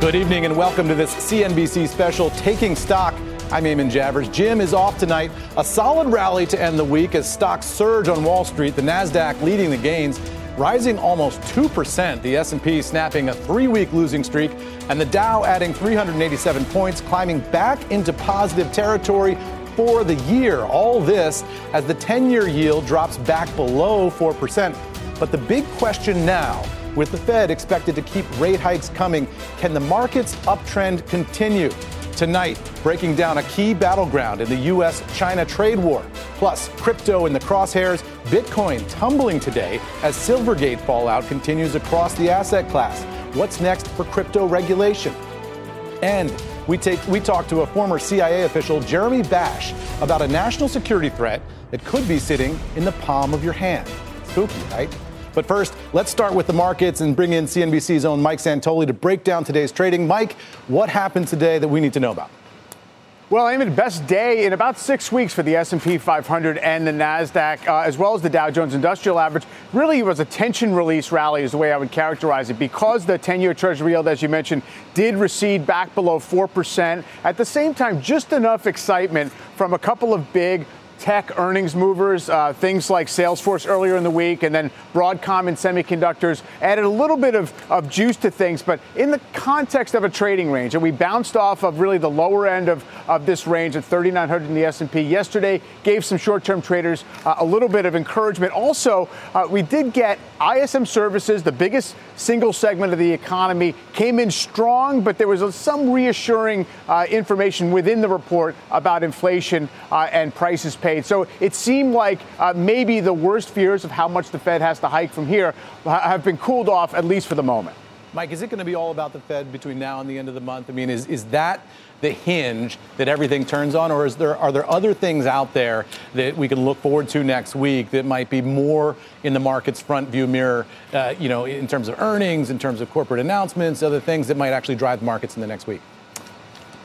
Good evening and welcome to this CNBC special, Taking Stock. I'm Eamon Javers. Jim is off tonight. A solid rally to end the week as stocks surge on Wall Street, the Nasdaq leading the gains, rising almost 2%, the S&P snapping a three-week losing streak, and the Dow adding 387 points, climbing back into positive territory for the year. All this as the 10-year yield drops back below 4%. But the big question now, with the Fed expected to keep rate hikes coming, can the market's uptrend continue? Tonight, breaking down a key battleground in the U.S.-China trade war. Plus, crypto in the crosshairs, Bitcoin tumbling today as Silvergate fallout continues across the asset class. What's next for crypto regulation? And we talk to a former CIA official, Jeremy Bash, about a national security threat that could be sitting in the palm of your hand. Spooky, right? But first, let's start with the markets and bring in CNBC's own Mike Santoli to break down today's trading. Mike, what happened today that we need to know about? Well, Eamon, best day in about 6 weeks for the S&P 500 and the Nasdaq, as well as the Dow Jones Industrial Average. Really was a tension release rally is the way I would characterize it, because the 10-year Treasury yield, as you mentioned, did recede back below 4%. At the same time, just enough excitement from a couple of big tech earnings movers, things like Salesforce earlier in the week, and then Broadcom and semiconductors added a little bit of juice to things, but in the context of a trading range. And we bounced off of really the lower end of this range at 3,900 in the S&P yesterday, gave some short-term traders a little bit of encouragement. Also, we did get ISM services, the biggest single segment of the economy, came in strong, but there was some reassuring information within the report about inflation and prices paid. So it seemed like maybe the worst fears of how much the Fed has to hike from here have been cooled off, at least for the moment. Mike, is it going to be all about the Fed between now and the end of the month? I mean, is that the hinge that everything turns on, or are there other things out there that we can look forward to next week that might be more in the market's front view mirror, in terms of earnings, in terms of corporate announcements, other things that might actually drive the markets in the next week?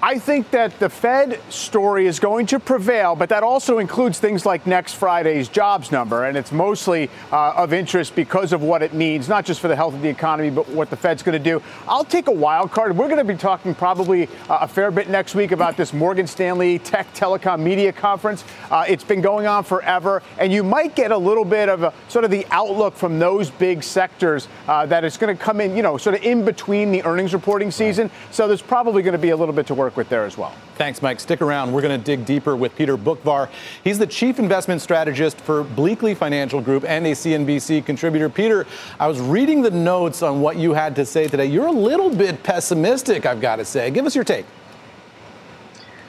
I think that the Fed story is going to prevail, but that also includes things like next Friday's jobs number, and it's mostly of interest because of what it means, not just for the health of the economy, but what the Fed's going to do. I'll take a wild card. We're going to be talking probably a fair bit next week about this Morgan Stanley Tech Telecom Media Conference. It's been going on forever, and you might get a little bit of a, sort of the outlook from those big sectors that it's going to come in, sort of in between the earnings reporting season. So there's probably going to be a little bit to work with there as well. Thanks, Mike. Stick around. We're going to dig deeper with Peter Boockvar. He's the chief investment strategist for Bleakley Financial Group and a CNBC contributor. Peter, I was reading the notes on what you had to say today. You're a little bit pessimistic, I've got to say. Give us your take.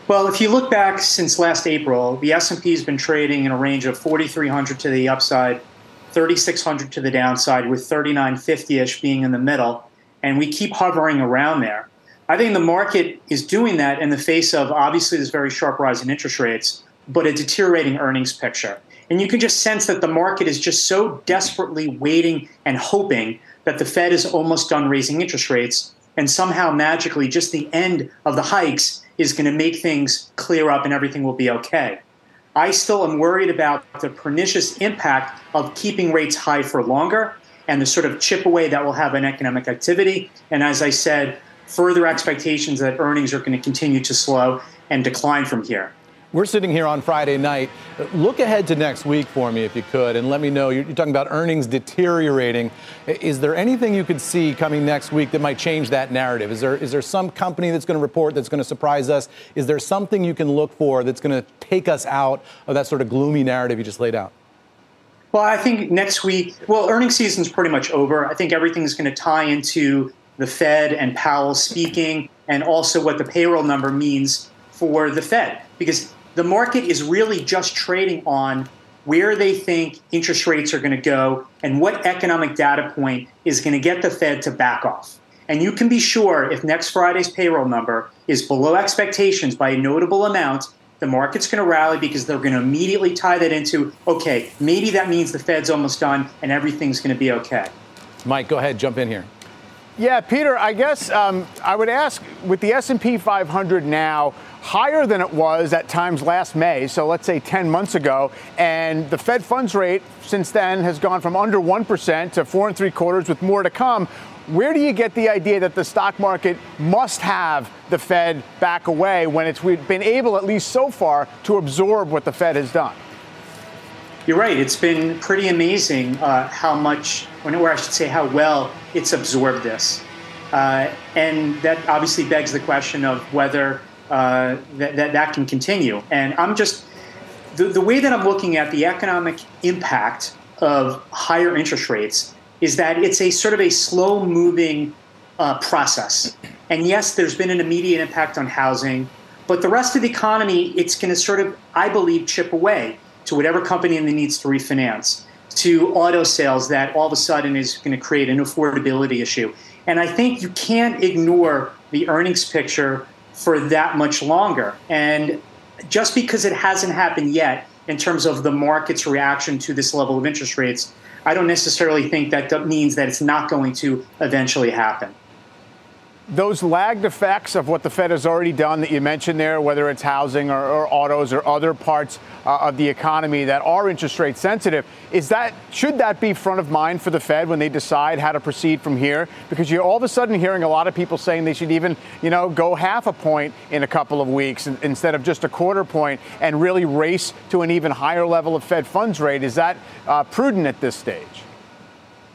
Well, if you look back since last April, the S&P has been trading in a range of 4,300 to the upside, 3,600 to the downside, with 3,950-ish being in the middle, and we keep hovering around there. I think the market is doing that in the face of, obviously, this very sharp rise in interest rates, but a deteriorating earnings picture. And you can just sense that the market is just so desperately waiting and hoping that the Fed is almost done raising interest rates, and somehow magically just the end of the hikes is going to make things clear up and everything will be okay. I still am worried about the pernicious impact of keeping rates high for longer and the sort of chip away that will have on economic activity. And as I said, further expectations that earnings are going to continue to slow and decline from here. We're sitting here on Friday night. Look ahead to next week for me, if you could, and let me know. You're talking about earnings deteriorating. Is there anything you could see coming next week that might change that narrative? Is there some company that's going to report that's going to surprise us? Is there something you can look for that's going to take us out of that sort of gloomy narrative you just laid out? Well, I think next week, earnings season's pretty much over. I think everything's going to tie into the Fed and Powell speaking, and also what the payroll number means for the Fed. Because the market is really just trading on where they think interest rates are going to go and what economic data point is going to get the Fed to back off. And you can be sure if next Friday's payroll number is below expectations by a notable amount, the market's going to rally because they're going to immediately tie that into, okay, maybe that means the Fed's almost done and everything's going to be okay. Mike, go ahead, jump in here. Yeah, Peter, I guess I would ask, with the S&P 500 now higher than it was at times last May, so let's say 10 months ago, and the Fed funds rate since then has gone from under 1% to 4 3/4 with more to come, where do you get the idea that the stock market must have the Fed back away when it's been able, at least so far, to absorb what the Fed has done? You're right. It's been pretty amazing how much, or I should say how well, it's absorbed this. And that obviously begs the question of whether that can continue. And I'm just, the way that I'm looking at the economic impact of higher interest rates is that it's a sort of a slow-moving process. And yes, there's been an immediate impact on housing, but the rest of the economy, it's going to sort of, I believe, chip away to whatever company that needs to refinance, to auto sales that all of a sudden is going to create an affordability issue. And I think you can't ignore the earnings picture for that much longer. And just because it hasn't happened yet in terms of the market's reaction to this level of interest rates, I don't necessarily think that means that it's not going to eventually happen. Those lagged effects of what the Fed has already done that you mentioned there, whether it's housing or autos or other parts of the economy that are interest rate sensitive, should that be front of mind for the Fed when they decide how to proceed from here? Because you're all of a sudden hearing a lot of people saying they should even, go 0.5 point in a couple of weeks instead of just a 0.25 point and really race to an even higher level of Fed funds rate. Is that prudent at this stage?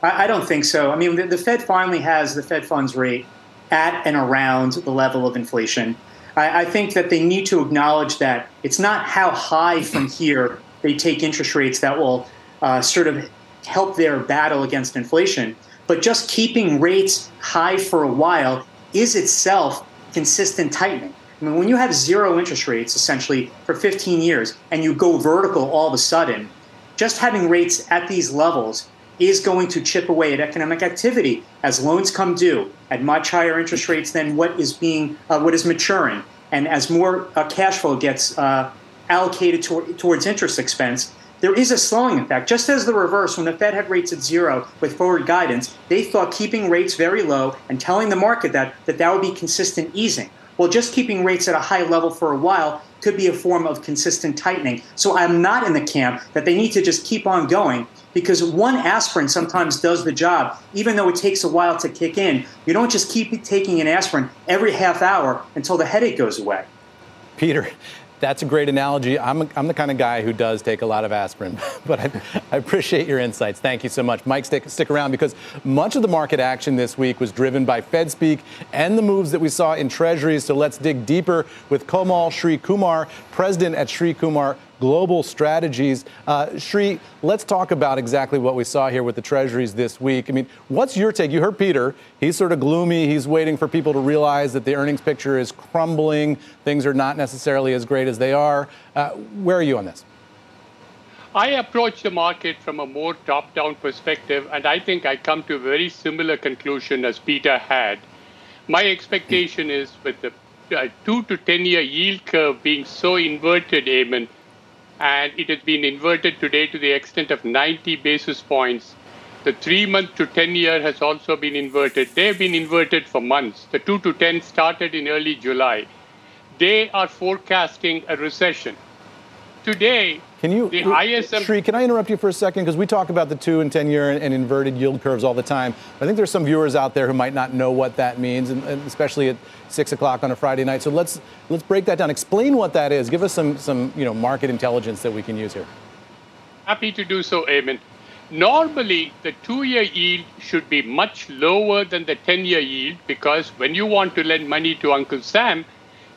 I don't think so. I mean, the Fed finally has the Fed funds rate at and around the level of inflation. I think that they need to acknowledge that it's not how high from here they take interest rates that will sort of help their battle against inflation, but just keeping rates high for a while is itself consistent tightening. I mean, when you have zero interest rates essentially for 15 years and you go vertical all of a sudden, just having rates at these levels is going to chip away at economic activity as loans come due at much higher interest rates than what is maturing. And as more cash flow gets allocated towards interest expense, there is a slowing effect. Just as the reverse, when the Fed had rates at zero with forward guidance, they thought keeping rates very low and telling the market that would be consistent easing. Well, just keeping rates at a high level for a while could be a form of consistent tightening. So I'm not in the camp that they need to just keep on going, because one aspirin sometimes does the job, even though it takes a while to kick in. You don't just keep taking an aspirin every half hour until the headache goes away. Peter, that's a great analogy. I'm the kind of guy who does take a lot of aspirin, but I appreciate your insights. Thank you so much. Mike, stick around, because much of the market action this week was driven by Fed speak and the moves that we saw in Treasuries. So let's dig deeper with Komal Sri Kumar, president at Sri Kumar Global Strategies. Sri, let's talk about exactly what we saw here with the Treasuries this week. I mean, what's your take? You heard Peter. He's sort of gloomy. He's waiting for people to realize that the earnings picture is crumbling. Things are not necessarily as great as they are. Where are you on this? I approach the market from a more top-down perspective, and I think I come to a very similar conclusion as Peter had. My expectation is, with the 2 to 10-year yield curve being so inverted, Eamon, and it has been inverted today to the extent of 90 basis points. The 3-month to 10-year has also been inverted. They have been inverted for months. The 2 to 10 started in early July. They are forecasting a recession. Today, the ISM... Sri, can I interrupt you for a second? Because we talk about the 2 and 10-year and inverted yield curves all the time. I think there's some viewers out there who might not know what that means, and especially at 6 o'clock on a Friday night. So let's break that down. Explain what that is. Give us some market intelligence that we can use here. Happy to do so, Eamon. Normally, the 2-year yield should be much lower than the 10-year yield, because when you want to lend money to Uncle Sam,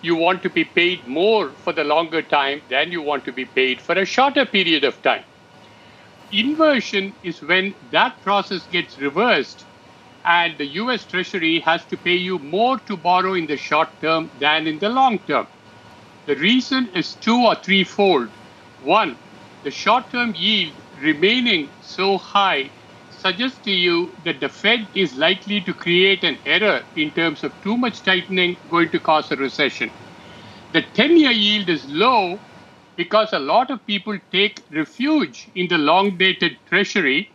you want to be paid more for the longer time than you want to be paid for a shorter period of time. Inversion is when that process gets reversed and the US Treasury has to pay you more to borrow in the short term than in the long term. The reason is 2- or 3-fold. One, the short-term yield remaining so high suggests to you that the Fed is likely to create an error in terms of too much tightening going to cause a recession. The 10-year yield is low because a lot of people take refuge in the long-dated Treasury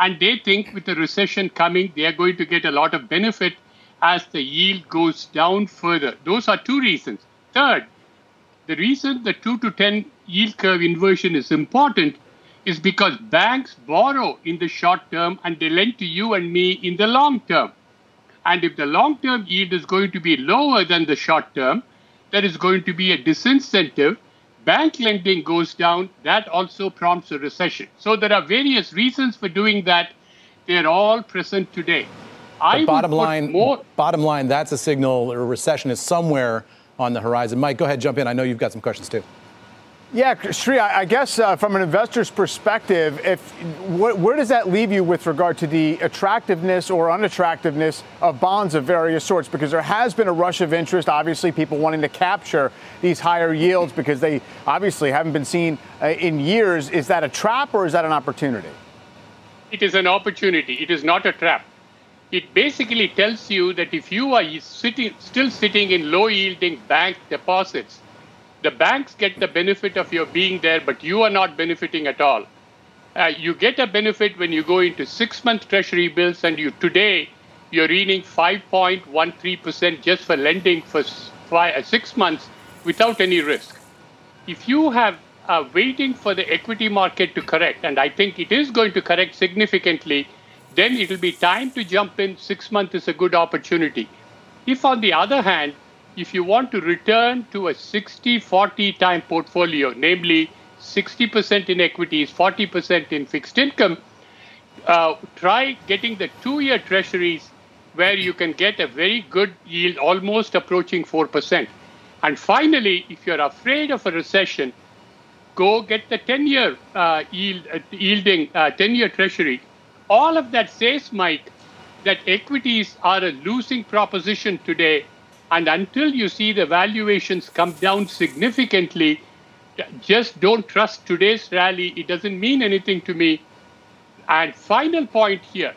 And they think with the recession coming, they are going to get a lot of benefit as the yield goes down further. Those are two reasons. Third, the reason the 2 to 10 yield curve inversion is important is because banks borrow in the short term and they lend to you and me in the long term. And if the long-term yield is going to be lower than the short term, there is going to be a disincentive. Bank lending goes down. That also prompts a recession. So there are various reasons for doing that. They're all present today. Bottom line, that's a signal a recession is somewhere on the horizon. Mike, go ahead, jump in. I know you've got some questions, too. Yeah, Sri, I guess from an investor's perspective, where does that leave you with regard to the attractiveness or unattractiveness of bonds of various sorts? Because there has been a rush of interest, obviously, people wanting to capture these higher yields because they obviously haven't been seen in years. Is that a trap or is that an opportunity? It is an opportunity. It is not a trap. It basically tells you that if you are still sitting in low-yielding bank deposits, the banks get the benefit of your being there, but you are not benefiting at all. You get a benefit when you go into 6-month Treasury bills, and today you're earning 5.13% just for lending for 6 months without any risk. If you have waiting for the equity market to correct, and I think it is going to correct significantly, then it will be time to jump in. 6 months is a good opportunity. If, on the other hand, if you want to return to a 60-40 time portfolio, namely 60% in equities, 40% in fixed income, try getting the 2-year treasuries where you can get a very good yield, almost approaching 4%. And finally, if you're afraid of a recession, go get the 10-year yielding 10-year treasury. All of that says, Mike, that equities are a losing proposition today. And until you see the valuations come down significantly, just don't trust today's rally. It doesn't mean anything to me. And final point here,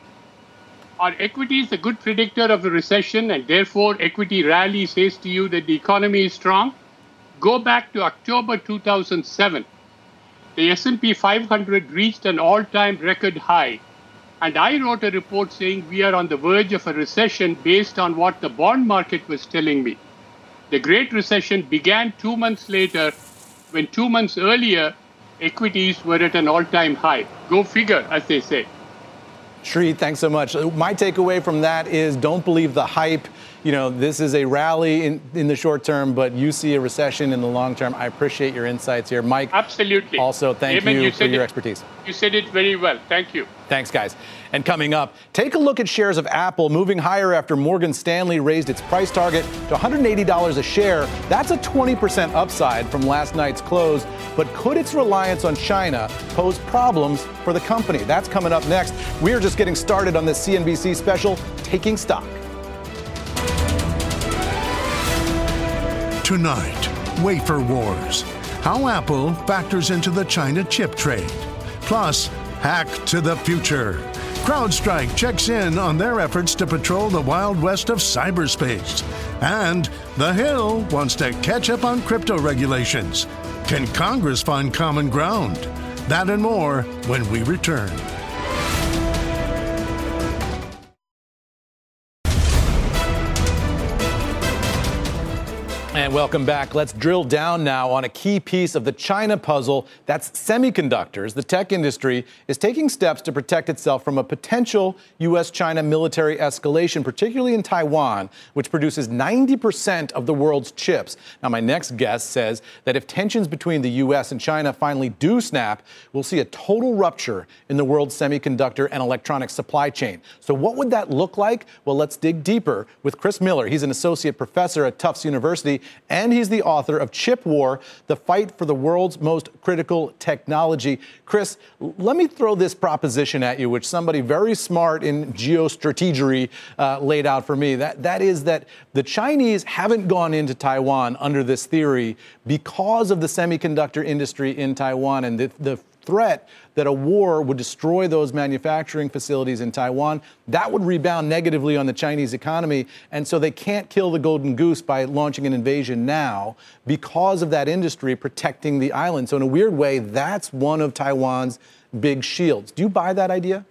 are equities a good predictor of a recession and therefore equity rally says to you that the economy is strong? Go back to October 2007. The S&P 500 reached an all-time record high. And I wrote a report saying we are on the verge of a recession based on what the bond market was telling me. The Great Recession began 2 months later, when 2 months earlier, equities were at an all-time high. Go figure, as they say. Sri, thanks so much. My takeaway from that is don't believe the hype. You know, this is a rally in the short term, but you see a recession in the long term. I appreciate your insights here. Mike, absolutely. Also, thank you for your expertise. You said it very well. Thank you. Thanks, guys. And coming up, take a look at shares of Apple moving higher after Morgan Stanley raised its price target to $180 a share. That's a 20% upside from last night's close. But could its reliance on China pose problems for the company? That's coming up next. We're just getting started on this CNBC special, Taking Stock. Tonight, wafer wars, how Apple factors into the China chip trade. Plus, hack to the future. CrowdStrike checks in on their efforts to patrol the Wild West of cyberspace. And The Hill wants to catch up on crypto regulations. Can Congress find common ground? That and more when we return. And welcome back. Let's drill down now on a key piece of the China puzzle. That's semiconductors. The tech industry is taking steps to protect itself from a potential U.S.-China military escalation, particularly in Taiwan, which produces 90% of the world's chips. Now, my next guest says that if tensions between the U.S. and China finally do snap, we'll see a total rupture in the world's semiconductor and electronic supply chain. So what would that look like? Well, let's dig deeper with Chris Miller. He's an associate professor at Tufts University, and he's the author of Chip War, The Fight for the World's Most Critical Technology. Chris, let me throw this proposition at you, which somebody very smart in geostrategery laid out for me. That is that the Chinese haven't gone into Taiwan under this theory because of the semiconductor industry in Taiwan and the threat that a war would destroy those manufacturing facilities in Taiwan. That would rebound negatively on the Chinese economy. And so they can't kill the golden goose by launching an invasion now because of that industry protecting the island. So in a weird way, that's one of Taiwan's big shields. Do you buy that idea?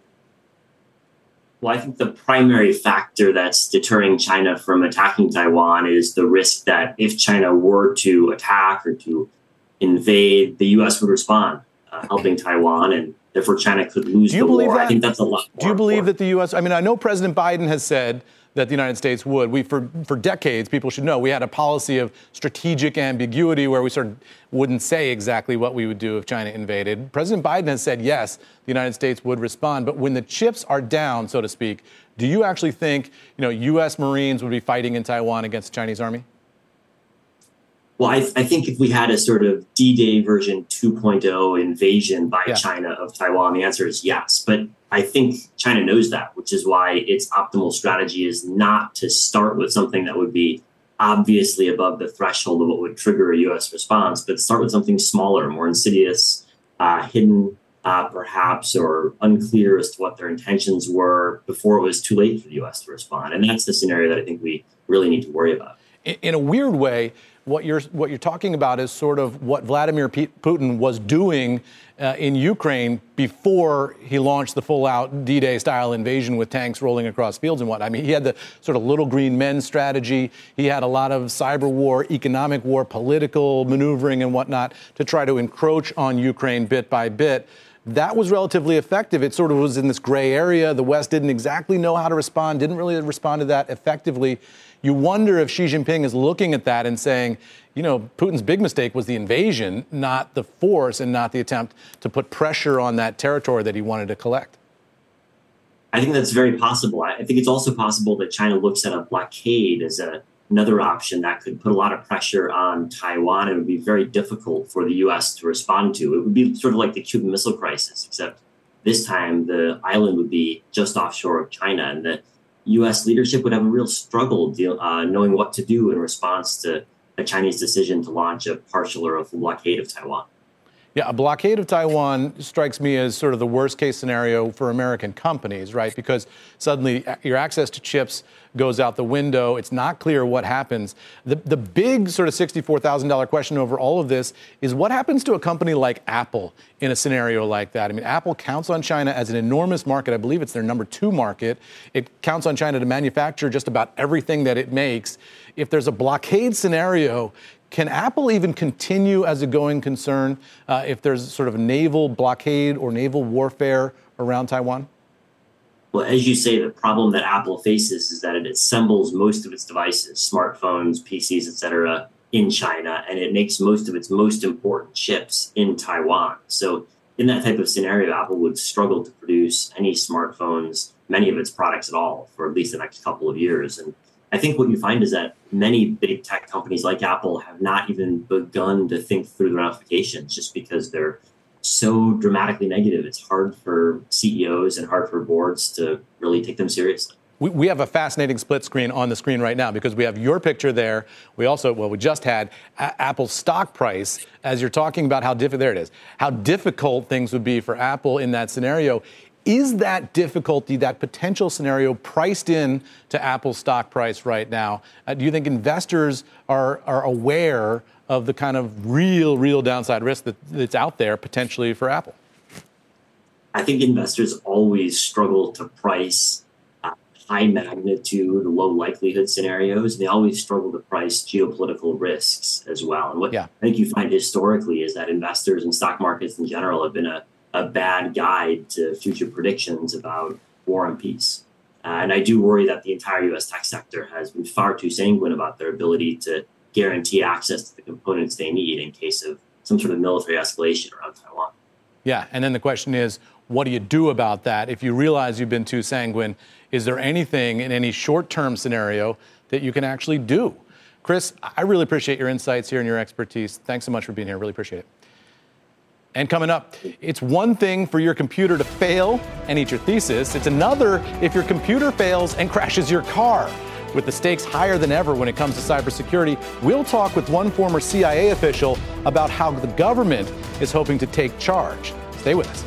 Well, I think the primary factor that's deterring China from attacking Taiwan is the risk that if China were to attack or to invade, the U.S. would respond, helping Taiwan, and therefore China could lose the war. I think that's a lot. Do you believe that the U.S. I mean, I know President Biden has said that the United States would. We, for decades, people should know, we had a policy of strategic ambiguity where we sort of wouldn't say exactly what we would do if China invaded. President Biden has said, yes, the United States would respond. But when the chips are down, so to speak, do you actually think, you know, U.S. Marines would be fighting in Taiwan against the Chinese army? Well, I think if we had a sort of D-Day version 2.0 invasion by China of Taiwan, the answer is yes. But I think China knows that, which is why its optimal strategy is not to start with something that would be obviously above the threshold of what would trigger a U.S. response, but start with something smaller, more insidious, hidden perhaps, or unclear as to what their intentions were before it was too late for the U.S. to respond. And that's the scenario that I think we really need to worry about. In a weird way, what you're talking about is sort of what Vladimir Putin was doing in Ukraine before he launched the full-out D-Day style invasion with tanks rolling across fields and whatnot. I mean, he had the sort of little green men strategy. He had a lot of cyber war, economic war, political maneuvering and whatnot to try to encroach on Ukraine bit by bit. That was relatively effective. It sort of was in this gray area. The West didn't exactly know how to respond, didn't really respond to that effectively. You wonder if Xi Jinping is looking at that and saying, you know, Putin's big mistake was the invasion, not the force and not the attempt to put pressure on that territory that he wanted to collect. I think that's very possible. I think it's also possible that China looks at a blockade as another option that could put a lot of pressure on Taiwan. It would be very difficult for the U.S. to respond to. It would be sort of like the Cuban Missile Crisis, except this time the island would be just offshore of China, and the U.S. leadership would have a real struggle knowing what to do in response to a Chinese decision to launch a partial or a full blockade of Taiwan. Yeah, a blockade of Taiwan strikes me as sort of the worst-case scenario for American companies, right? Because suddenly your access to chips goes out the window. It's not clear what happens. The big sort of $64,000 question over all of this is what happens to a company like Apple in a scenario like that? I mean, Apple counts on China as an enormous market. I believe it's their number 2 market. It counts on China to manufacture just about everything that it makes. If there's a blockade scenario, can Apple even continue as a going concern if there's sort of a naval blockade or naval warfare around Taiwan? Well, as you say, the problem that Apple faces is that it assembles most of its devices, smartphones, PCs, et cetera, in China, and it makes most of its most important chips in Taiwan. So in that type of scenario, Apple would struggle to produce any smartphones, many of its products at all, for at least the next couple of years. And I think what you find is that many big tech companies like Apple have not even begun to think through the ramifications just because they're so dramatically negative. It's hard for CEOs and hard for boards to really take them seriously. We have a fascinating split screen on the screen right now because we have your picture there. We also, well, we just had Apple's stock price as you're talking about how difficult, there it is, how difficult things would be for Apple in that scenario. Is that difficulty, that potential scenario, priced in to Apple's stock price right now? Do you think investors are aware of the kind of real downside risk that's out there potentially for Apple? I think investors always struggle to price high magnitude, low likelihood scenarios. They always struggle to price geopolitical risks as well. And what I think you find historically is that investors and stock markets in general have been a bad guide to future predictions about war and peace. And I do worry that the entire U.S. tech sector has been far too sanguine about their ability to guarantee access to the components they need in case of some sort of military escalation around Taiwan. Yeah, and then the question is, what do you do about that? If you realize you've been too sanguine, is there anything in any short-term scenario that you can actually do? Chris, I really appreciate your insights here and your expertise. Thanks so much for being here. Really appreciate it. And coming up, it's one thing for your computer to fail and eat your thesis. It's another if your computer fails and crashes your car. With the stakes higher than ever when it comes to cybersecurity, we'll talk with one former CIA official about how the government is hoping to take charge. Stay with us.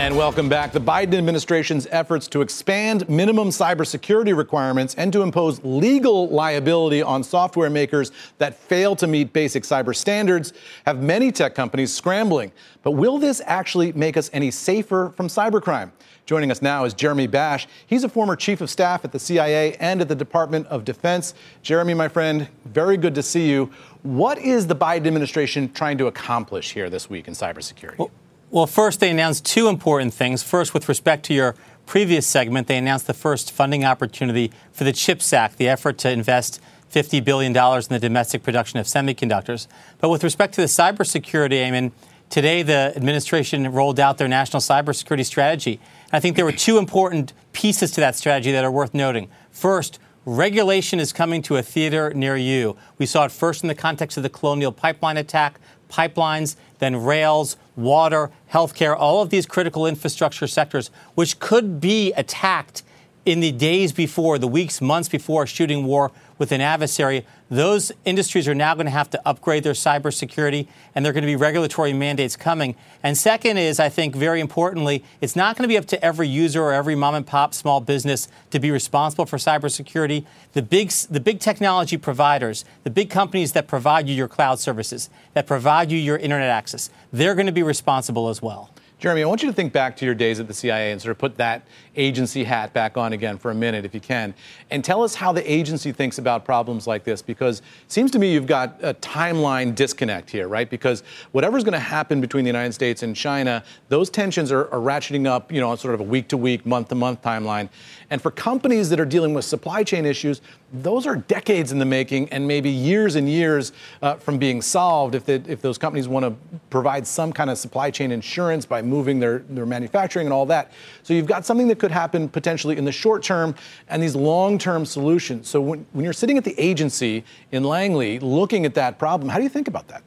And welcome back. The Biden administration's efforts to expand minimum cybersecurity requirements and to impose legal liability on software makers that fail to meet basic cyber standards have many tech companies scrambling. But will this actually make us any safer from cybercrime? Joining us now is Jeremy Bash. He's a former chief of staff at the CIA and at the Department of Defense. Jeremy, my friend, very good to see you. What is the Biden administration trying to accomplish here this week in cybersecurity? Well, first, they announced two important things. First, with respect to your previous segment, they announced the first funding opportunity for the CHIPS Act, the effort to invest $50 billion in the domestic production of semiconductors. But with respect to the cybersecurity, Eamon, today the administration rolled out their national cybersecurity strategy. I think there were two important pieces to that strategy that are worth noting. First, regulation is coming to a theater near you. We saw it first in the context of the Colonial Pipeline attack, pipelines, then rails, water, healthcare, all of these critical infrastructure sectors, which could be attacked in the days before, the weeks, months before a shooting war with an adversary. Those industries are now going to have to upgrade their cybersecurity, and there are going to be regulatory mandates coming. And second is, I think, very importantly, it's not going to be up to every user or every mom-and-pop small business to be responsible for cybersecurity. The big technology providers, the big companies that provide you your cloud services, that provide you your internet access, they're going to be responsible as well. Jeremy, I want you to think back to your days at the CIA and sort of put that agency hat back on again for a minute, if you can, and tell us how the agency thinks about problems like this, because it seems to me you've got a timeline disconnect here, right? Because whatever's going to happen between the United States and China, those tensions are ratcheting up, you know, on sort of a week-to-week, month-to-month timeline. And for companies that are dealing with supply chain issues, those are decades in the making and maybe years and years from being solved if those companies want to provide some kind of supply chain insurance by moving their manufacturing and all that. So you've got something that could happen potentially in the short term and these long-term solutions. So when you're sitting at the agency in Langley looking at that problem, how do you think about that?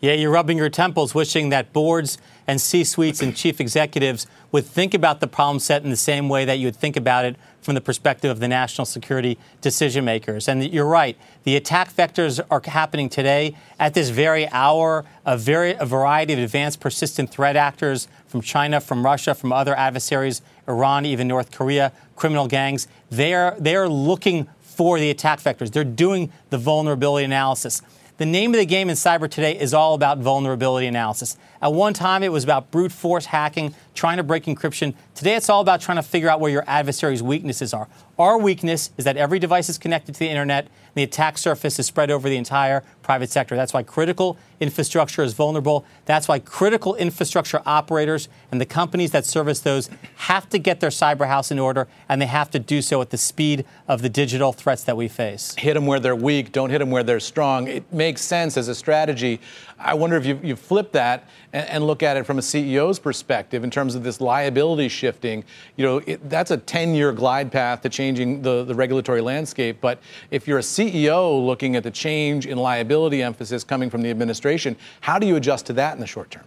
Yeah, you're rubbing your temples wishing that boards and C-suites and chief executives would think about the problem set in the same way that you would think about it from the perspective of the national security decision makers. And you're right. The attack vectors are happening today. At this very hour, a variety of advanced persistent threat actors from China, from Russia, from other adversaries, Iran, even North Korea, criminal gangs, they are looking for the attack vectors. They're doing the vulnerability analysis. The name of the game in cyber today is all about vulnerability analysis. At one time, it was about brute force hacking, trying to break encryption. Today, it's all about trying to figure out where your adversary's weaknesses are. Our weakness is that every device is connected to the internet, and the attack surface is spread over the entire private sector. That's why critical infrastructure is vulnerable. That's why critical infrastructure operators and the companies that service those have to get their cyber house in order, and they have to do so at the speed of the digital threats that we face. Hit them where they're weak. Don't hit them where they're strong. It makes sense as a strategy. I wonder if you flip that and look at it from a CEO's perspective in terms of this liability shifting. You know, that's a 10-year glide path to changing the regulatory landscape. But if you're a CEO looking at the change in liability emphasis coming from the administration, how do you adjust to that in the short term?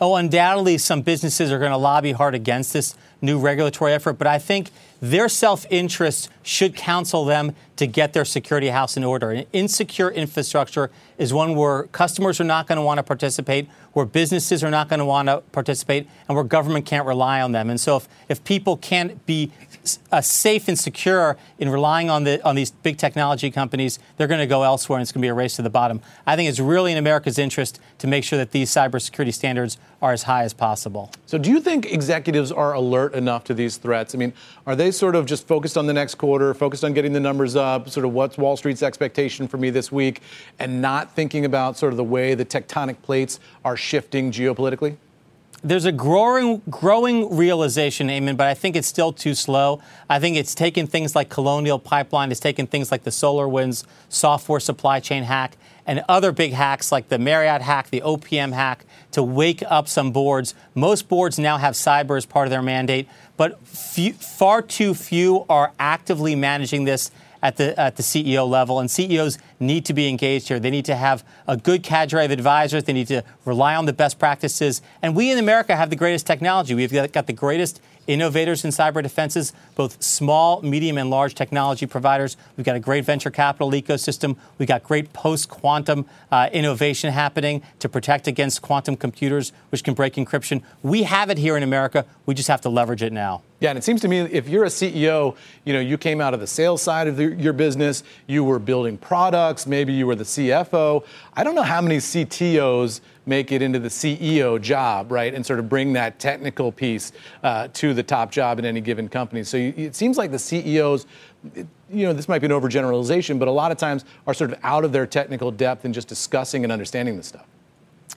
Oh, undoubtedly, some businesses are going to lobby hard against this new regulatory effort, but I think their self-interest should counsel them to get their security house in order. And insecure infrastructure is one where customers are not going to want to participate, where businesses are not going to want to participate, and where government can't rely on them. And so if people can't be safe and secure in relying on these big technology companies, they're going to go elsewhere, and it's going to be a race to the bottom. I think it's really in America's interest to make sure that these cybersecurity standards are as high as possible. So do you think executives are alert enough to these threats? I mean, are they sort of just focused on the next quarter, focused on getting the numbers up, sort of what's Wall Street's expectation for me this week, and not thinking about sort of the way the tectonic plates are shifting geopolitically? There's a growing realization, Eamon, but I think it's still too slow. I think it's taken things like Colonial Pipeline, it's taken things like the SolarWinds software supply chain hack, and other big hacks like the Marriott hack, the OPM hack, to wake up some boards. Most boards now have cyber as part of their mandate, but far too few are actively managing this at the CEO level. And CEOs need to be engaged here. They need to have a good cadre of advisors. They need to rely on the best practices. And we in America have the greatest technology. We've got the greatest innovators in cyber defenses, both small, medium, and large technology providers. We've got a great venture capital ecosystem. We've got great post-quantum innovation happening to protect against quantum computers, which can break encryption. We have it here in America. We just have to leverage it now. Yeah, and it seems to me if you're a CEO, you know, you came out of the sales side of your business, you were building products, maybe you were the CFO. I don't know how many CTOs make it into the CEO job, right, and sort of bring that technical piece to the top job in any given company. So it seems like the CEOs, you know, this might be an overgeneralization, but a lot of times are sort of out of their technical depth and just discussing and understanding this stuff.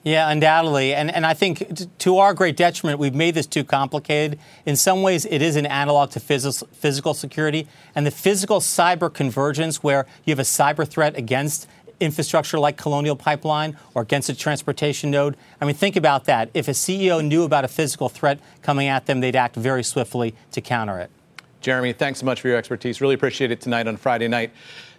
Yeah, undoubtedly. And I think to our great detriment, we've made this too complicated. In some ways, it is an analog to physical security. And the physical cyber convergence where you have a cyber threat against infrastructure like Colonial Pipeline or against a transportation node. I mean, think about that. If a CEO knew about a physical threat coming at them, they'd act very swiftly to counter it. Jeremy, thanks so much for your expertise. Really appreciate it tonight on Friday night.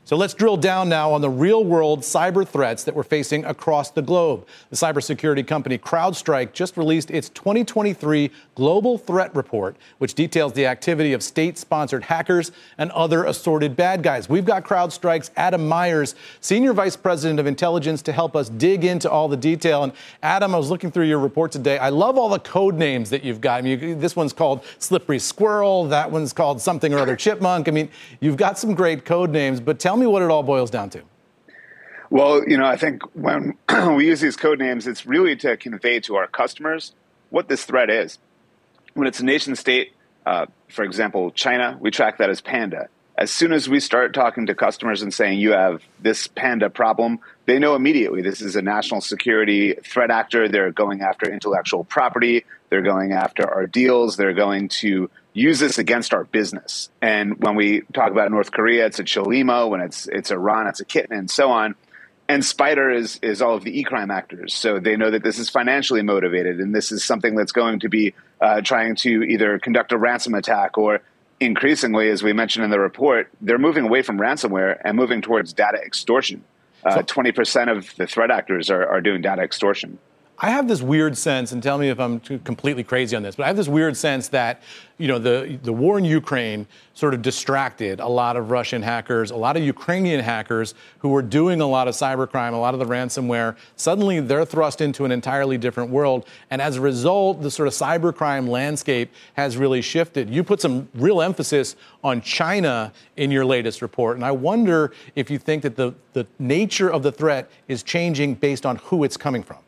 So let's drill down now on the real-world cyber threats that we're facing across the globe. The cybersecurity company CrowdStrike just released its 2023 Global Threat Report, which details the activity of state-sponsored hackers and other assorted bad guys. We've got CrowdStrike's Adam Myers, Senior Vice President of Intelligence, to help us dig into all the detail. And Adam, I was looking through your report today. I love all the code names that you've got. I mean, this one's called Slippery Squirrel. That one's called something or other Chipmunk. I mean, you've got some great code names, but tell me what it all boils down to. Well, you know, I think when we use these code names, it's really to convey to our customers what this threat is. When it's a nation state, for example, China, we track that as Panda. As soon as we start talking to customers and saying, you have this Panda problem, they know immediately this is a national security threat actor. They're going after intellectual property. They're going after our deals. They're going to use this against our business. And when we talk about North Korea, it's a Cholima. When it's Iran, it's a kitten, and so on. And Spider is all of the e-crime actors. So they know that this is financially motivated, and this is something that's going to be trying to either conduct a ransom attack or, increasingly, as we mentioned in the report, they're moving away from ransomware and moving towards data extortion. 20% of the threat actors are doing data extortion. I have this weird sense, and tell me if I'm completely crazy on this, but I have this weird sense that, you know, the war in Ukraine sort of distracted a lot of Russian hackers, a lot of Ukrainian hackers who were doing a lot of cybercrime, a lot of the ransomware. Suddenly they're thrust into an entirely different world. And as a result, the sort of cybercrime landscape has really shifted. You put some real emphasis on China in your latest report. And I wonder if you think that the nature of the threat is changing based on who it's coming from.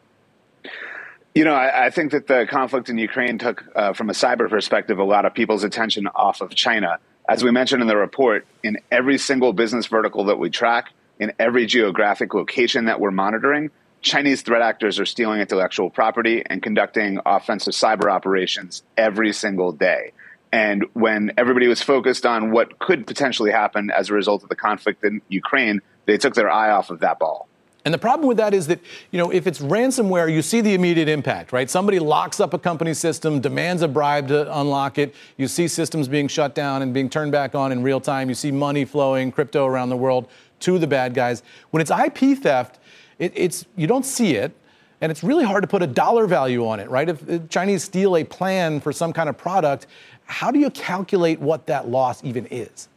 You know, I think that the conflict in Ukraine took, from a cyber perspective, a lot of people's attention off of China. As we mentioned in the report, in every single business vertical that we track, in every geographic location that we're monitoring, Chinese threat actors are stealing intellectual property and conducting offensive cyber operations every single day. And when everybody was focused on what could potentially happen as a result of the conflict in Ukraine, they took their eye off of that ball. And the problem with that is that, you know, if it's ransomware, you see the immediate impact, right? Somebody locks up a company system, demands a bribe to unlock it. You see systems being shut down and being turned back on in real time. You see money flowing, crypto around the world to the bad guys. When it's IP theft, it's you don't see it. And it's really hard to put a dollar value on it, right? If Chinese steal a plan for some kind of product, how do you calculate what that loss even is?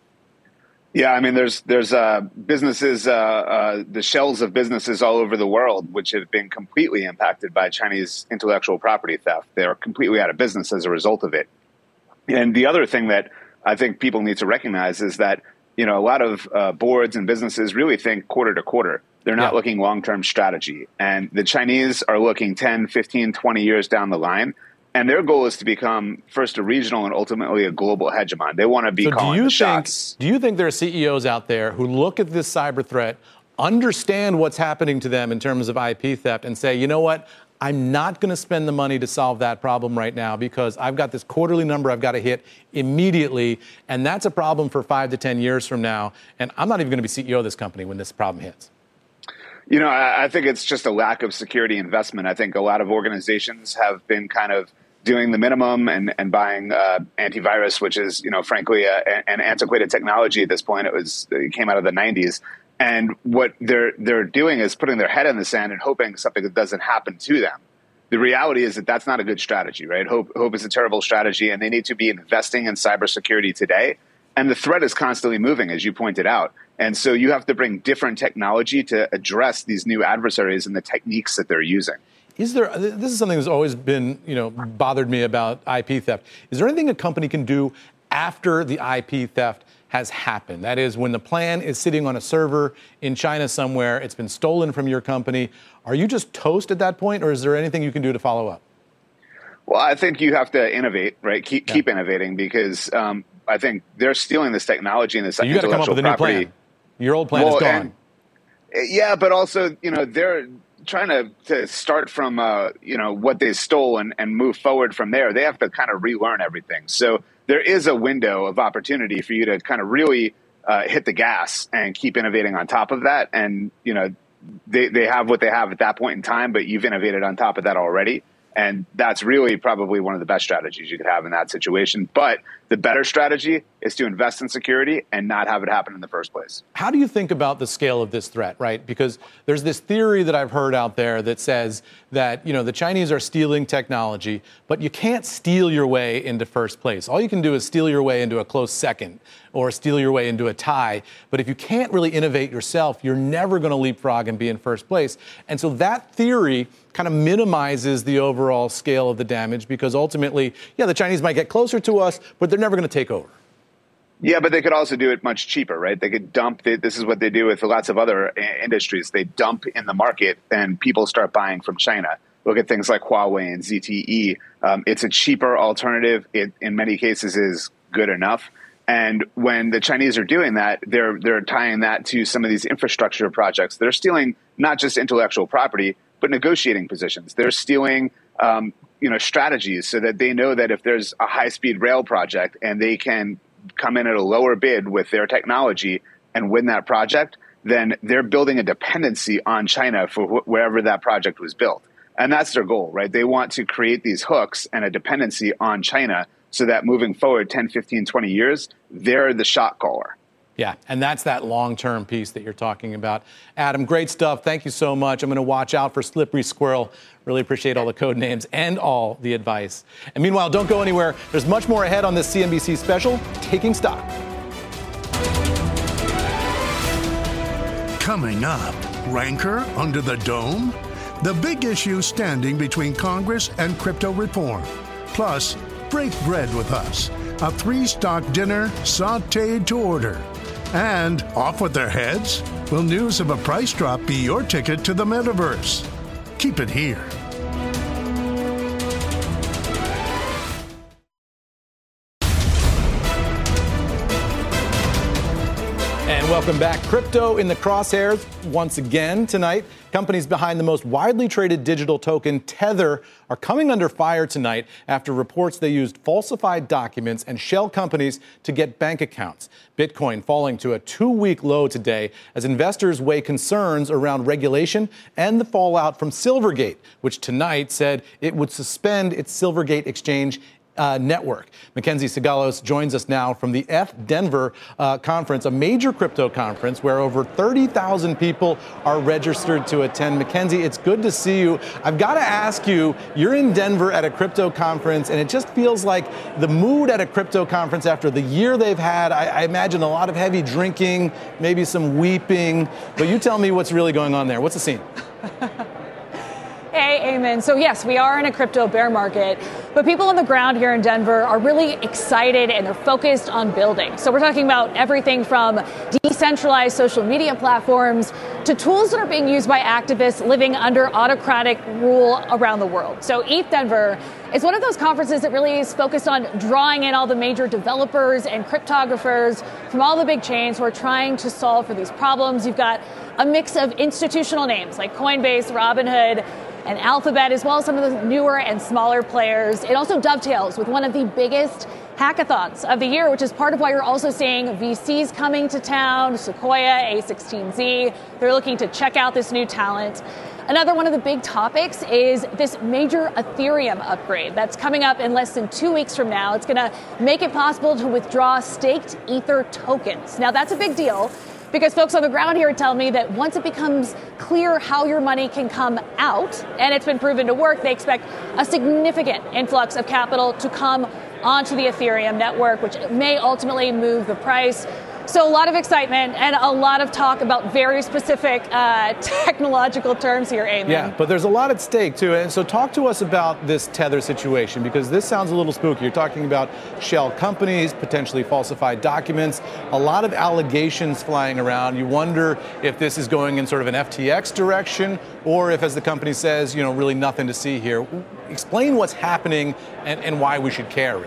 Yeah, I mean, there's businesses, the shells of businesses all over the world, which have been completely impacted by Chinese intellectual property theft. They're completely out of business as a result of it. And the other thing that I think people need to recognize is that, you know, a lot of boards and businesses really think quarter to quarter. They're not looking long-term strategy. And the Chinese are looking 10, 15, 20 years down the line. And their goal is to become first a regional and ultimately a global hegemon. They want to be calling the shots. Do you think there are CEOs out there who look at this cyber threat, understand what's happening to them in terms of IP theft, and say, you know what, I'm not going to spend the money to solve that problem right now because I've got this quarterly number I've got to hit immediately, and that's a problem for 5 to 10 years from now, and I'm not even going to be CEO of this company when this problem hits? You know, I think it's just a lack of security investment. I think a lot of organizations have been kind of doing the minimum and buying antivirus, which is, you know, frankly, an antiquated technology at this point. It came out of the 90s. And what they're doing is putting their head in the sand and hoping something that doesn't happen to them. The reality is that that's not a good strategy, right? Hope is a terrible strategy, and they need to be investing in cybersecurity today. And the threat is constantly moving, as you pointed out. And so you have to bring different technology to address these new adversaries and the techniques that they're using. This is something that's always been, bothered me about IP theft. Is there anything a company can do after the IP theft has happened? That is, when the plan is sitting on a server in China somewhere, it's been stolen from your company. Are you just toast at that point, or is there anything you can do to follow up? Well, I think you have to innovate, right? Keep innovating, because I think they're stealing this technology and this intellectual property. So you got to come up with a new plan. Your old plan is gone. Yeah, but also, they're trying to start from, what they stole and move forward from there. They have to kind of relearn everything. So there is a window of opportunity for you to kind of really hit the gas and keep innovating on top of that. And, they have what they have at that point in time, but you've innovated on top of that already. And that's really probably one of the best strategies you could have in that situation. But the better strategy is to invest in security and not have it happen in the first place. How do you think about the scale of this threat, right? Because there's this theory that I've heard out there that says that, the Chinese are stealing technology, but you can't steal your way into first place. All you can do is steal your way into a close second or steal your way into a tie. But if you can't really innovate yourself, you're never going to leapfrog and be in first place. And so that theory kind of minimizes the overall scale of the damage, because ultimately, the Chinese might get closer to us, but they're never going to take over. Yeah, but they could also do it much cheaper, right? They could dump. This is what they do with lots of other industries. They dump in the market and people start buying from China. Look at things like Huawei and ZTE. It's a cheaper alternative. It, in many cases, is good enough. And when the Chinese are doing that, they're tying that to some of these infrastructure projects. They're stealing not just intellectual property, but negotiating positions. They're stealing strategies, so that they know that if there's a high-speed rail project and they can come in at a lower bid with their technology and win that project, then they're building a dependency on China for wherever that project was built. And that's their goal, right? They want to create these hooks and a dependency on China so that moving forward 10, 15, 20 years, they're the shot caller. Yeah, and that's that long-term piece that you're talking about. Adam, great stuff. Thank you so much. I'm going to watch out for Slippery Squirrel. Really appreciate all the code names and all the advice. And meanwhile, don't go anywhere. There's much more ahead on this CNBC special, Taking Stock. Coming up, rancor under the dome? The big issue standing between Congress and crypto reform. Plus, break bread with us. A three-stock dinner sautéed to order. And off with their heads? Will news of a price drop be your ticket to the metaverse? Keep it here. And welcome back. Crypto in the crosshairs once again tonight. Companies behind the most widely traded digital token, Tether, are coming under fire tonight after reports they used falsified documents and shell companies to get bank accounts. Bitcoin falling to a two-week low today as investors weigh concerns around regulation and the fallout from Silvergate, which tonight said it would suspend its Silvergate exchange network. Mackenzie Sigalos joins us now from the Denver conference, a major crypto conference where over 30,000 people are registered to attend. Mackenzie, it's good to see you. I've got to ask you, you're in Denver at a crypto conference, and it just feels like the mood at a crypto conference after the year they've had, I imagine a lot of heavy drinking, maybe some weeping, but you tell me what's really going on there. What's the scene? Hey, Eamon. So, yes, we are in a crypto bear market, but people on the ground here in Denver are really excited and they're focused on building. So we're talking about everything from decentralized social media platforms to tools that are being used by activists living under autocratic rule around the world. So ETH Denver is one of those conferences that really is focused on drawing in all the major developers and cryptographers from all the big chains who are trying to solve for these problems. You've got a mix of institutional names like Coinbase, Robinhood, and Alphabet, as well as some of the newer and smaller players. It also dovetails with one of the biggest hackathons of the year, which is part of why you're also seeing VCs coming to town, Sequoia, A16Z. They're looking to check out this new talent. Another one of the big topics is this major Ethereum upgrade that's coming up in less than 2 weeks from now. It's going to make it possible to withdraw staked Ether tokens. Now, that's a big deal because folks on the ground here tell me that once it becomes clear how your money can come out, and it's been proven to work, they expect a significant influx of capital to come onto the Ethereum network, which may ultimately move the price. So a lot of excitement and a lot of talk about very specific technological terms here, Eamon. Yeah, but there's a lot at stake, too. And so talk to us about this Tether situation, because this sounds a little spooky. You're talking about shell companies, potentially falsified documents, a lot of allegations flying around. You wonder if this is going in sort of an FTX direction or if, as the company says, you know, really nothing to see here. Explain what's happening and why we should care.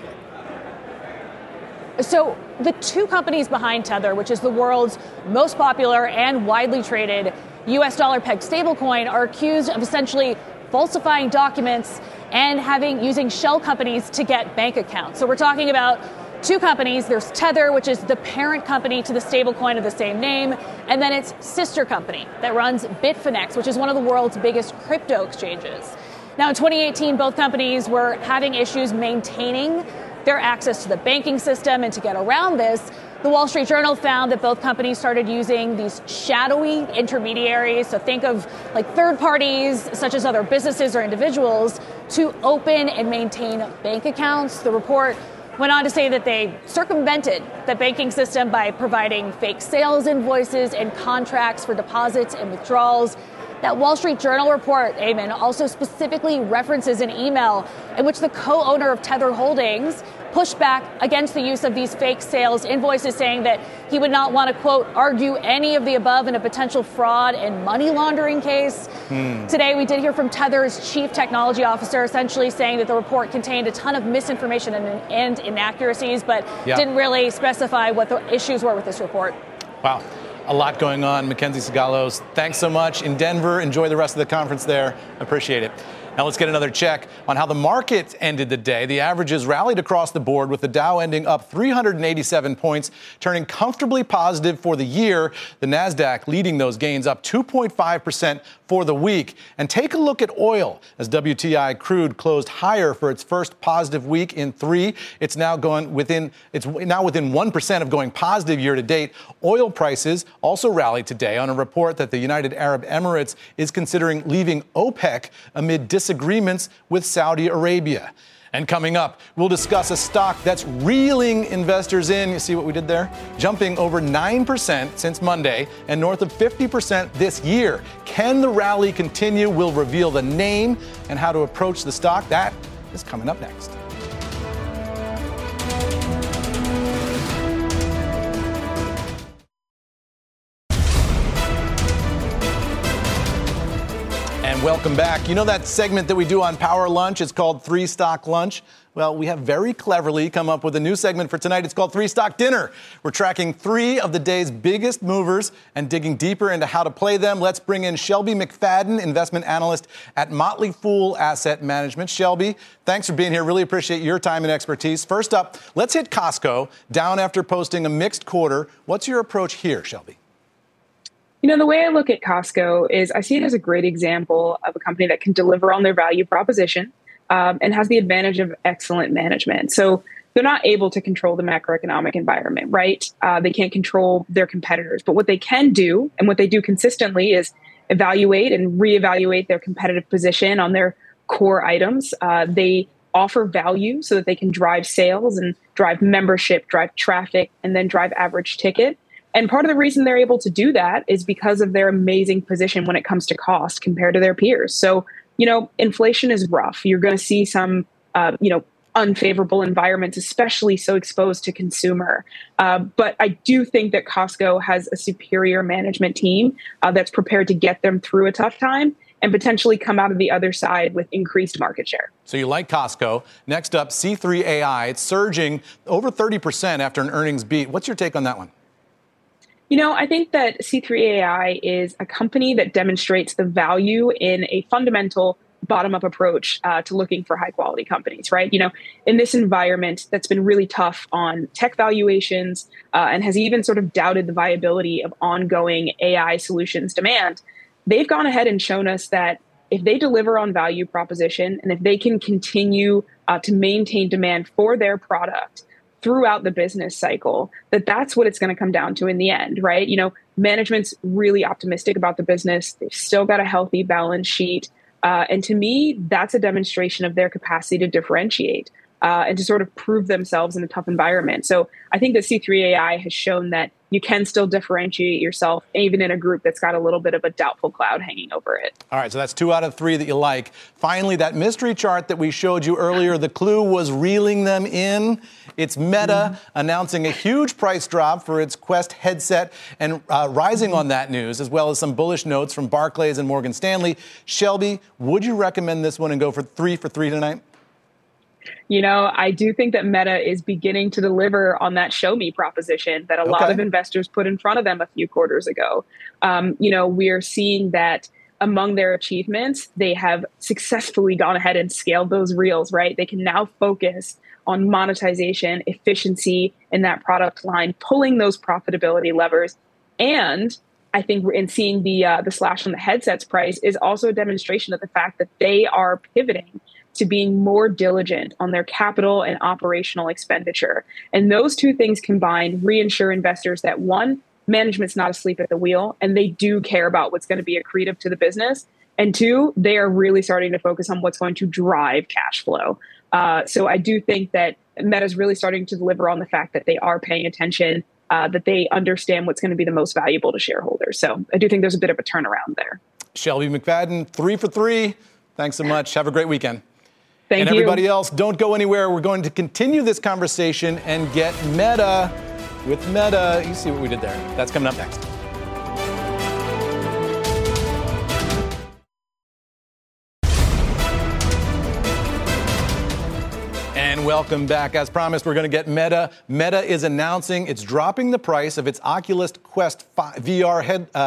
So the two companies behind Tether, which is the world's most popular and widely traded U.S. dollar-pegged stablecoin, are accused of essentially falsifying documents and using shell companies to get bank accounts. So we're talking about two companies. There's Tether, which is the parent company to the stablecoin of the same name, and then its sister company that runs Bitfinex, which is one of the world's biggest crypto exchanges. Now, in 2018, both companies were having issues maintaining their access to the banking system. And to get around this, the Wall Street Journal found that both companies started using these shadowy intermediaries. So think of like third parties, such as other businesses or individuals, to open and maintain bank accounts. The report went on to say that they circumvented the banking system by providing fake sales invoices and contracts for deposits and withdrawals. That Wall Street Journal report, Eamon, also specifically references an email in which the co-owner of Tether Holdings pushed back against the use of these fake sales invoices, saying that he would not want to, quote, argue any of the above in a potential fraud and money laundering case. Today, we did hear from Tether's chief technology officer essentially saying that the report contained a ton of misinformation and inaccuracies, but didn't really specify what the issues were with this report. Wow. A lot going on. Mackenzie Sigalos, thanks so much in Denver. Enjoy the rest of the conference there. Appreciate it. Now let's get another check on how the market ended the day. The averages rallied across the board, with the Dow ending up 387 points, turning comfortably positive for the year. The Nasdaq leading those gains, up 2.5% for the week. And take a look at oil, as WTI crude closed higher for its first positive week in three. It's now within 1% of going positive year to date. Oil prices also rallied today on a report that the United Arab Emirates is considering leaving OPEC amid disagreements with Saudi Arabia. And coming up, we'll discuss a stock that's reeling investors in. You see what we did there? Jumping over 9% since Monday and north of 50% this year. Can the rally continue? We'll reveal the name and how to approach the stock. That is coming up next. Welcome back. You know that segment that we do on Power Lunch? It's called Three Stock Lunch. Well, we have very cleverly come up with a new segment for tonight. It's called Three Stock Dinner. We're tracking three of the day's biggest movers and digging deeper into how to play them. Let's bring in Shelby McFadden, investment analyst at Motley Fool Asset Management. Shelby, thanks for being here. Really appreciate your time and expertise. First up, let's hit Costco, down after posting a mixed quarter. What's your approach here, Shelby? You know, the way I look at Costco is I see it as a great example of a company that can deliver on their value proposition and has the advantage of excellent management. So they're not able to control the macroeconomic environment, right? They can't control their competitors. But what they can do, and what they do consistently, is evaluate and reevaluate their competitive position on their core items. They offer value so that they can drive sales and drive membership, drive traffic, and then drive average ticket. And part of the reason they're able to do that is because of their amazing position when it comes to cost compared to their peers. So, you know, inflation is rough. You're going to see some, unfavorable environments, especially so exposed to consumer. But I do think that Costco has a superior management team that's prepared to get them through a tough time and potentially come out of the other side with increased market share. So you like Costco. Next up, C3 AI. It's surging over 30% after an earnings beat. What's your take on that one? You know, I think that C3 AI is a company that demonstrates the value in a fundamental bottom-up approach to looking for high-quality companies, right? You know, in this environment that's been really tough on tech valuations and has even sort of doubted the viability of ongoing AI solutions demand, they've gone ahead and shown us that if they deliver on value proposition and if they can continue to maintain demand for their product throughout the business cycle, that that's what it's going to come down to in the end, right? You know, management's really optimistic about the business. They've still got a healthy balance sheet. And to me, that's a demonstration of their capacity to differentiate and to sort of prove themselves in a tough environment. So I think that C3 AI has shown that you can still differentiate yourself, even in a group that's got a little bit of a doubtful cloud hanging over it. All right, so that's 2 out of 3 that you like. Finally, that mystery chart that we showed you earlier, the clue was reeling them in. It's Meta announcing a huge price drop for its Quest headset and rising on that news, as well as some bullish notes from Barclays and Morgan Stanley. Shelby, would you recommend this one and go for 3 for 3 tonight? You know, I do think that Meta is beginning to deliver on that show me proposition that a lot of investors put in front of them a few quarters ago. You know, we are seeing that among their achievements, they have successfully gone ahead and scaled those reels, right? They can now focus on monetization, efficiency in that product line, pulling those profitability levers. And I think in seeing the slash on the headsets price is also a demonstration of the fact that they are pivoting to being more diligent on their capital and operational expenditure. And those two things combined reassure investors that, one, management's not asleep at the wheel, and they do care about what's going to be accretive to the business. And two, they are really starting to focus on what's going to drive cash flow. So I do think that Meta's really starting to deliver on the fact that they are paying attention, that they understand what's going to be the most valuable to shareholders. So I do think there's a bit of a turnaround there. Shelby McFadden, 3 for 3. Thanks so much. Have a great weekend. Thank you. And everybody else, don't go anywhere. We're going to continue this conversation and get Meta with Meta. You see what we did there. That's coming up next. And welcome back. As promised, we're going to get Meta. Meta is announcing it's dropping the price of its Oculus Quest VR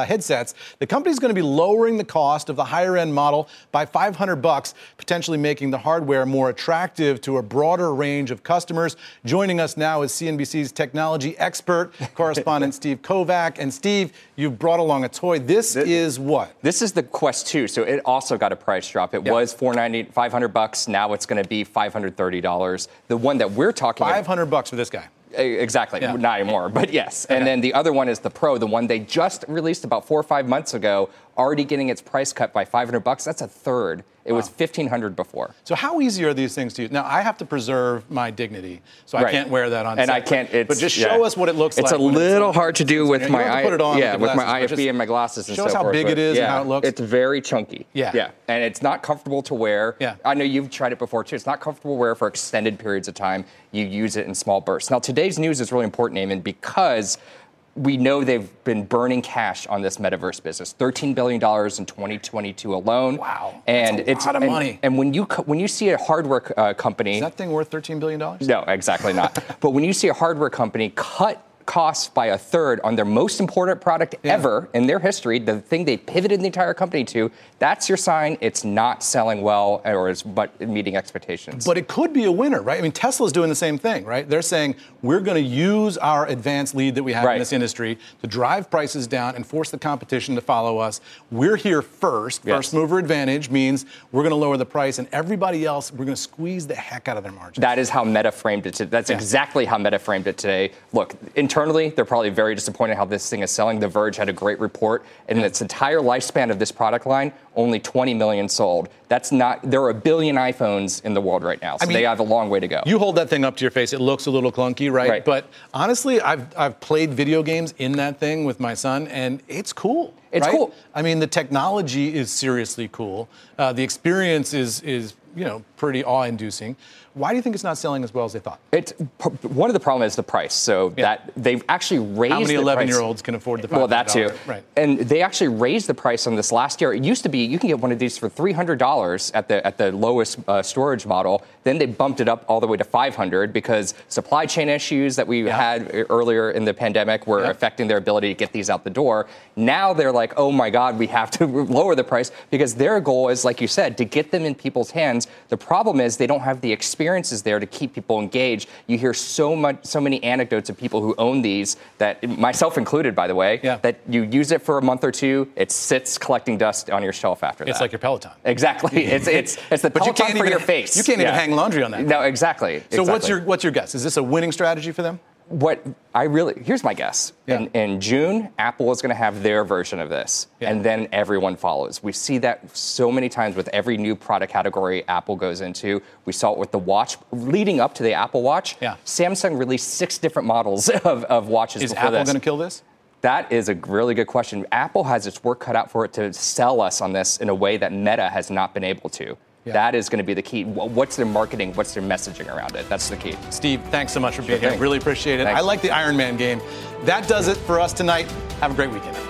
headsets. The company's going to be lowering the cost of the higher-end model by $500, potentially making the hardware more attractive to a broader range of customers. Joining us now is CNBC's technology expert, correspondent Steve Kovac. And Steve, you've brought along a toy. This is what? This is the Quest 2, so it also got a price drop. It was $490, $500. Now it's going to be $530. The one that we're talking about. $500 for this guy. Exactly. Yeah. Not anymore, but yes. And then the other one is the Pro, the one they just released about 4 or 5 months ago, already getting its price cut by $500. That's a third. It was $1,500 before. So how easy are these things to use? Now, I have to preserve my dignity, so I can't wear that on set. And I can't. But just show us what it looks like. It's a little hard to do with my IFB and my glasses and so forth. Show us how big it is and how it looks. It's very chunky. Yeah. And it's not comfortable to wear. Yeah. I know you've tried it before, too. It's not comfortable to wear for extended periods of time. You use it in small bursts. Now, today's news is really important, Eamon, because we know they've been burning cash on this metaverse business, $13 billion in 2022 alone. Wow, and that's a lot of money. And when you see a hardware company, is that thing worth $13 billion? No, exactly not. But when you see a hardware company cut costs by a third on their most important product ever in their history, the thing they pivoted the entire company to, that's your sign it's not selling well or is meeting expectations. But it could be a winner, right? I mean, Tesla's doing the same thing, right? They're saying, we're going to use our advanced lead that we have in this industry to drive prices down and force the competition to follow us. We're here first. Yes. First mover advantage means we're going to lower the price, and everybody else, we're going to squeeze the heck out of their margins. That is how Meta framed it. That's exactly how Meta framed it today. Look, Internally, they're probably very disappointed how this thing is selling. The Verge had a great report. And in its entire lifespan of this product line, only 20 million sold. That's not, there are a billion iPhones in the world right now. So I mean, they have a long way to go. You hold that thing up to your face. It looks a little clunky, right? But honestly, I've played video games in that thing with my son, and it's cool. It's cool. I mean, the technology is seriously cool. The experience is pretty awe-inducing. Why do you think it's not selling as well as they thought? It's one of the problems is the price. So that they've actually raised the price. How many 11-year-olds can afford the $500? Well, that too. Right. And they actually raised the price on this last year. It used to be you can get one of these for $300 at the lowest storage model. Then they bumped it up all the way to $500 because supply chain issues that we had earlier in the pandemic were affecting their ability to get these out the door. Now they're like, oh, my God, we have to lower the price, because their goal is, like you said, to get them in people's hands. The problem is they don't have the experiences there to keep people engaged. You hear so many anecdotes of people who own these, that myself included, by the way, that you use it for a month or two, it sits collecting dust on your shelf after that. It's like your Peloton. Exactly. It's the Peloton for your face. You can't even hang laundry on that. No, exactly. So what's your guess? Is this a winning strategy for them? Here's my guess. Yeah. In June, Apple is going to have their version of this, and then everyone follows. We see that so many times with every new product category Apple goes into. We saw it with the watch leading up to the Apple Watch. Yeah. Samsung released 6 different models of watches before this. Is Apple going to kill this? That is a really good question. Apple has its work cut out for it to sell us on this in a way that Meta has not been able to. Yeah. That is going to be the key. What's their marketing? What's their messaging around it? That's the key. Steve, thanks so much for being here. Really appreciate it. Thanks. I like the Iron Man game. That does it for us tonight. Have a great weekend.